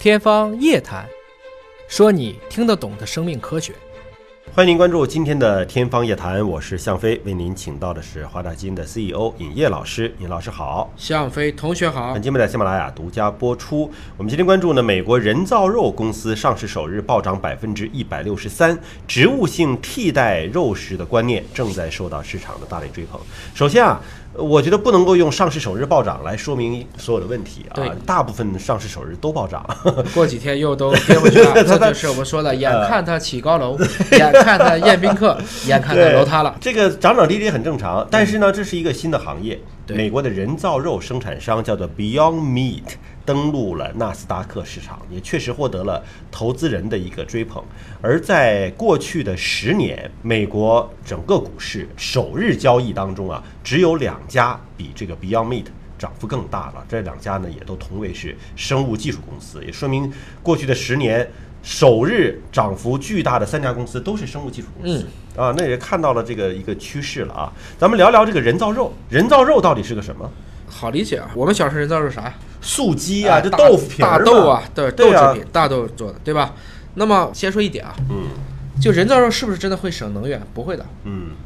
天方夜谭，说你听得懂的生命科学。欢迎您关注今天的天方夜谭，我是向飞，为您请到的是华大基因的 CEO 尹烨老师。尹老师好。向飞同学好。本节目在喜马拉雅独家播出。我们今天关注呢，美国人造肉公司上市首日暴涨 163%， 植物性替代肉食的观念正在受到市场的大力追捧。首先啊，我觉得不能够用上市首日暴涨来说明所有的问题啊，大部分上市首日都暴涨，过几天又都跌回去了。这就是我们说的，眼看它起高楼，眼看它宴宾客，眼看它楼塌了。这个涨涨跌跌很正常，但是呢，这是一个新的行业。美国的人造肉生产商叫做 Beyond Meat。登陆了纳斯达克市场，也确实获得了投资人的一个追捧。而在过去的10年，美国整个股市首日交易当中啊，只有2家比这个 Beyond Meat 涨幅更大了。这2家呢，也都同为是生物技术公司，也说明过去的10年首日涨幅巨大的3家公司都是生物技术公司。那也看到了这个一个趋势了啊。咱们聊聊这个人造肉，人造肉到底是个什么？好理解啊，我们小时候人造肉是啥？素鸡啊，这豆腐皮大豆啊，豆制品，大豆做的，对吧？那么先说一点啊，就人造肉是不是真的会省能源？不会的，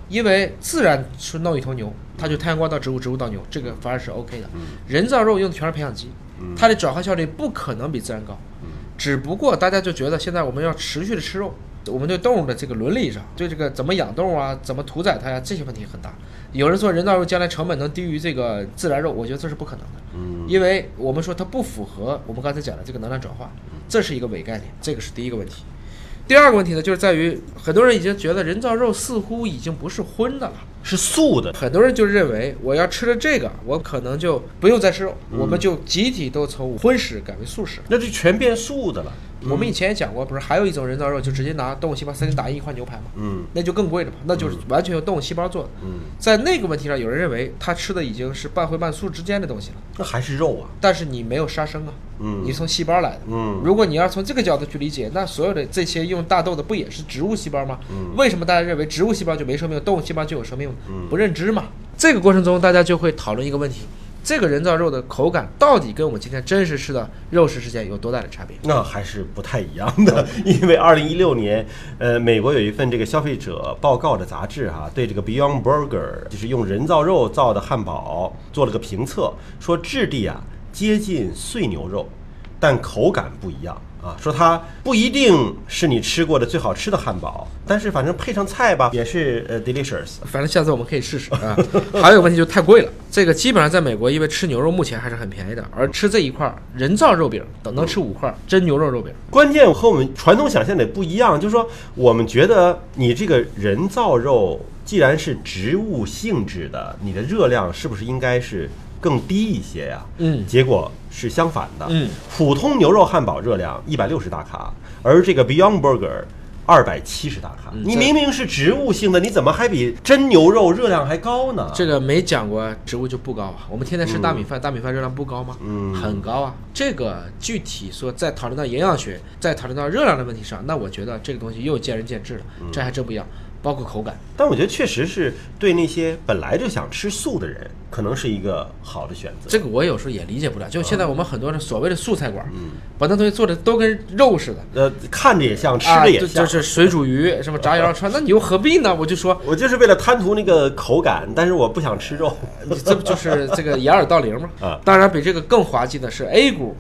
因为自然是弄一头牛，它就太阳光到植物，植物到牛，这个反而是 OK 的。人造肉用的全是培养基，它的转化效率不可能比自然高，只不过大家就觉得现在我们要持续的吃肉。我们对动物的这个伦理上，对这个怎么养动物啊，怎么屠宰它呀，这些问题很大。有人说人造肉将来成本能低于这个自然肉，我觉得这是不可能的，因为我们说它不符合我们刚才讲的这个能量转化，这是一个伪概念，这个是第一个问题。第二个问题呢，就是在于很多人已经觉得人造肉似乎已经不是荤的了，是素的。很多人就认为我要吃了这个，我可能就不用再吃肉，我们就集体都从荤食改为素食，那就全变素的了。我们以前也讲过，不是还有一种人造肉，就直接拿动物细胞3D打印一块牛排嘛，那就更贵了嘛，那就是完全用动物细胞做的。在那个问题上，有人认为他吃的已经是半荤半素之间的东西了，那还是肉啊，但是你没有杀生啊，你从细胞来的。如果你要从这个角度去理解，那所有的这些用大豆的不也是植物细胞吗？为什么大家认为植物细胞就没生命，动物细胞就有生命呢？不认知嘛。这个过程中，大家就会讨论一个问题。这个人造肉的口感到底跟我们今天真实吃的肉食之间有多大的差别？那还是不太一样的。因为2016年，美国有一份这个消费者报告的杂志哈，对这个 Beyond Burger 就是用人造肉造的汉堡做了个评测，说质地啊接近碎牛肉，但口感不一样啊，说它不一定是你吃过的最好吃的汉堡，但是反正配上菜吧也是delicious。 反正下次我们可以试试啊。还有一个问题就是太贵了，这个基本上在美国，因为吃牛肉目前还是很便宜的，而吃这一块人造肉饼能吃5块真牛肉肉饼。关键和我们传统想象的不一样，就是说我们觉得你这个人造肉既然是植物性质的，你的热量是不是应该是更低一些呀？结果是相反的。普通牛肉汉堡热量160大卡，而这个 Beyond Burger 270大卡。你明明是植物性的，你怎么还比真牛肉热量还高呢？这个没讲过，植物就不高啊。我们天天吃大米饭，大米饭热量不高吗？很高啊。这个具体说，在讨论到营养学，在讨论到热量的问题上，那我觉得这个东西又见仁见智了，这还真不一样。包括口感，但我觉得确实是对那些本来就想吃素的人，可能是一个好的选择。这个我有时候也理解不了，就现在我们很多人所谓的素菜馆，把那东西做的都跟肉似的，看着也像，吃着也像，就是水煮鱼、什么炸羊肉串，那你又何必呢？我就说，我就是为了贪图那个口感，但是我不想吃肉，这不就是这个掩耳盗铃吗？当然，比这个更滑稽的是 A 股，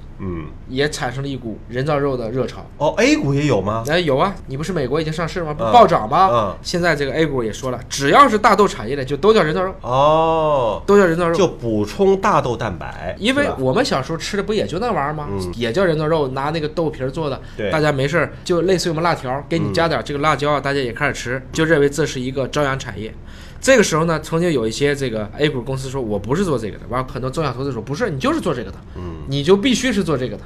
也产生了一股人造肉的热潮。A 股也有吗？有啊，你不是美国已经上市吗？不暴涨吗？现在这个 A 股也说了，只要是大豆产业的就都叫人造肉。都叫人造肉，就补充大豆蛋白。因为我们小时候吃的不也就那玩意儿吗？也叫人造肉，拿那个豆皮做的。大家没事就类似于我们辣条，给你加点这个辣椒啊，大家也开始吃，就认为这是一个朝阳产业。这个时候呢，曾经有一些这个 A 股公司说我不是做这个的，完很多中小投资者说不是，你就是做这个的，你就必须是做这个的。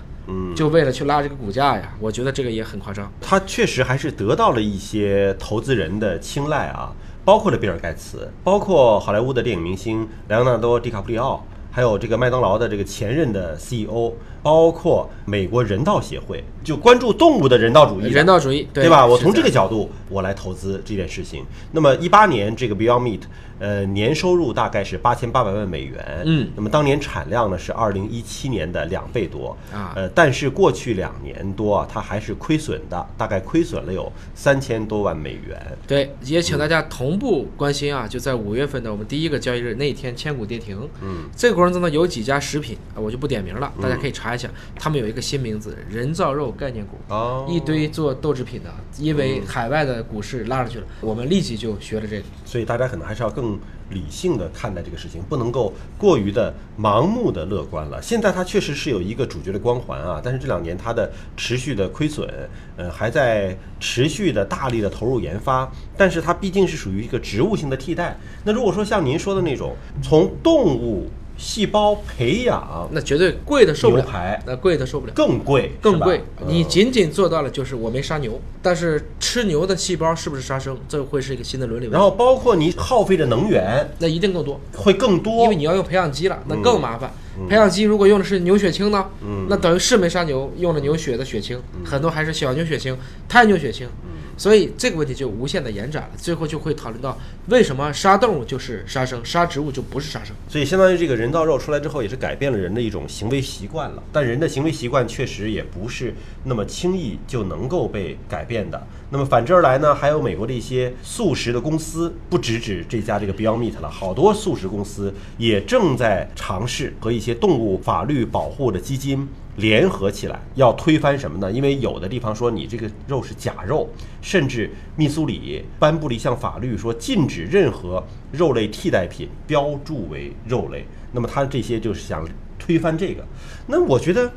就为了去拉这个股价呀，我觉得这个也很夸张。他确实还是得到了一些投资人的青睐啊，包括了比尔盖茨，包括好莱坞的电影明星莱昂纳多·迪卡普里奥，还有这个麦当劳的这个前任的 CEO， 包括美国人道协会，就关注动物的人道主义，对吧？我从这个角度我来投资这件事情。那么18年这个 Beyond Meat 年收入大概是8800万美元，嗯，那么当年产量呢是2017年的2倍多啊，但是过去2年多啊，它还是亏损的，大概亏损了有3000多万美元。对，也请大家同步关心啊，就在5月份的我们第1个交易日那天，千股跌停，嗯，这个过程中呢有几家食品我就不点名了，大家可以查一下，他们有一个新名字，人造肉概念股，哦，一堆做豆制品的，因为海外的股市拉上去了，我们立即就学了这个，所以大家可能还是要更理性的看待这个事情，不能够过于的盲目的乐观了。现在它确实是有一个主角的光环啊，但是这2年它的持续的亏损，还在持续的大力的投入研发，但是它毕竟是属于一个植物性的替代。那如果说像您说的那种从动物细胞培养，那绝对贵的受不了，那贵的受不了，更贵。你仅仅做到了就是我没杀牛，但是吃牛的细胞是不是杀生，这会是一个新的伦理问题。然后包括你耗费的能源，那一定更多，会更多，因为你要用培养基了，那更麻烦。培养基如果用的是牛血清呢，那等于是没杀牛，用了牛血的血清，很多还是小牛血清、胎牛血清，所以这个问题就无限的延展了，最后就会讨论到为什么杀动物就是杀生，杀植物就不是杀生。所以相当于这个人造肉出来之后，也是改变了人的一种行为习惯了，但人的行为习惯确实也不是那么轻易就能够被改变的。那么反之而来呢，还有美国的一些素食的公司，不只指这家这个 Beyond Meat 了，好多素食公司也正在尝试和一些动物法律保护的基金联合起来，要推翻什么呢？因为有的地方说你这个肉是假肉，甚至密苏里颁布了一项法律，说禁止任何肉类替代品标注为肉类，那么他这些就是想推翻这个。那我觉得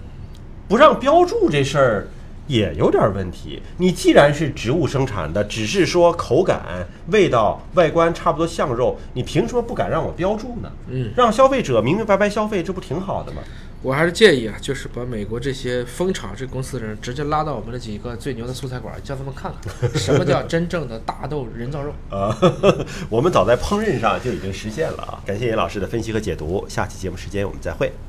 不让标注这事儿也有点问题，你既然是植物生产的，只是说口感、味道、外观差不多像肉，你凭什么不敢让我标注呢？让消费者明明白白消费，这不挺好的吗？我还是建议啊，就是把美国这些蜂场这公司的人直接拉到我们的几个最牛的素菜馆，叫他们看看什么叫真正的大豆人造肉啊！我们早在烹饪上就已经实现了啊！感谢严老师的分析和解读，下期节目时间我们再会。